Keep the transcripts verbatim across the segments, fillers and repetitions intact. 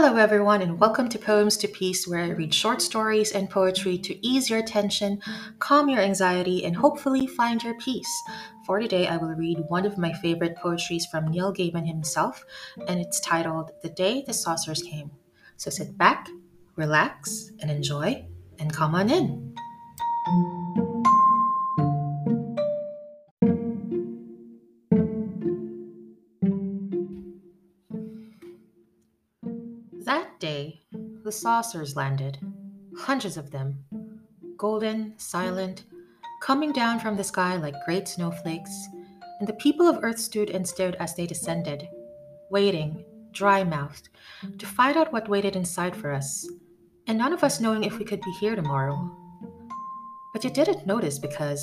Hello everyone and welcome to Poems to Peace, where I read short stories and poetry to ease your tension, calm your anxiety, and hopefully find your peace. For today, I will read one of my favorite poetries from Neil Gaiman himself, and it's titled The Day the Saucers Came. So sit back, relax, and enjoy, and come on in. That day, the saucers landed, hundreds of them, golden, silent, coming down from the sky like great snowflakes, and the people of Earth stood and stared as they descended, waiting, dry-mouthed, to find out what waited inside for us, and none of us knowing if we could be here tomorrow. But you didn't notice because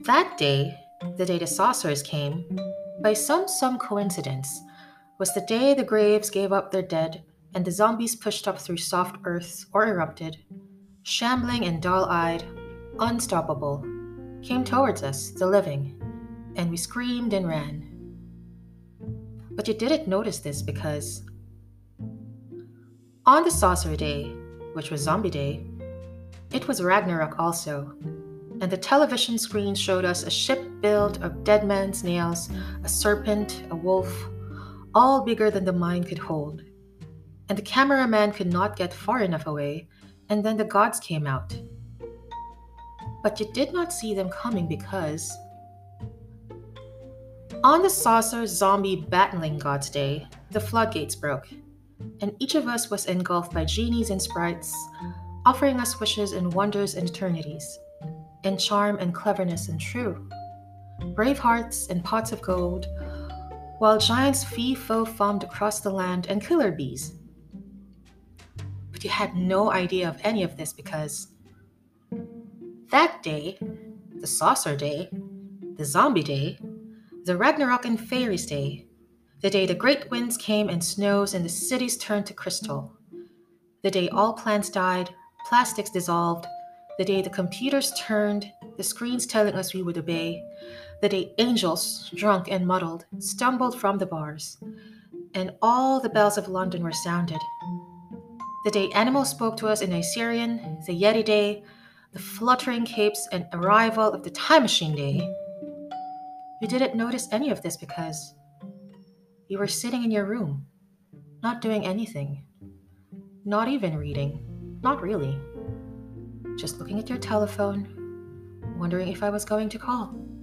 that day, the day the saucers came, by some some coincidence, was the day the graves gave up their dead and the zombies pushed up through soft earth or erupted, shambling and dull-eyed, unstoppable, came towards us, the living, and we screamed and ran. But you didn't notice this because on the saucer day, which was zombie day, it was Ragnarok also, and the television screen showed us a ship built of dead man's nails, a serpent, a wolf, all bigger than the mind could hold. And the cameraman could not get far enough away, and then the gods came out. But you did not see them coming because on the saucer zombie battling gods day, the floodgates broke, and each of us was engulfed by genies and sprites, offering us wishes and wonders and eternities, and charm and cleverness and true, brave hearts and pots of gold, while giants fee-fo-fummed across the land and killer bees. But you had no idea of any of this because that day, the saucer day, the zombie day, the Ragnarok and fairies day, the day the great winds came and snows and the cities turned to crystal, the day all plants died, plastics dissolved, the day the computers turned, the screens telling us we would obey, the day angels, drunk and muddled, stumbled from the bars, and all the bells of London were sounded. The day animals spoke to us in Assyrian, the Yeti day, the fluttering capes and arrival of the time machine day. You didn't notice any of this because you were sitting in your room, not doing anything, not even reading, not really, just looking at your telephone, wondering if I was going to call.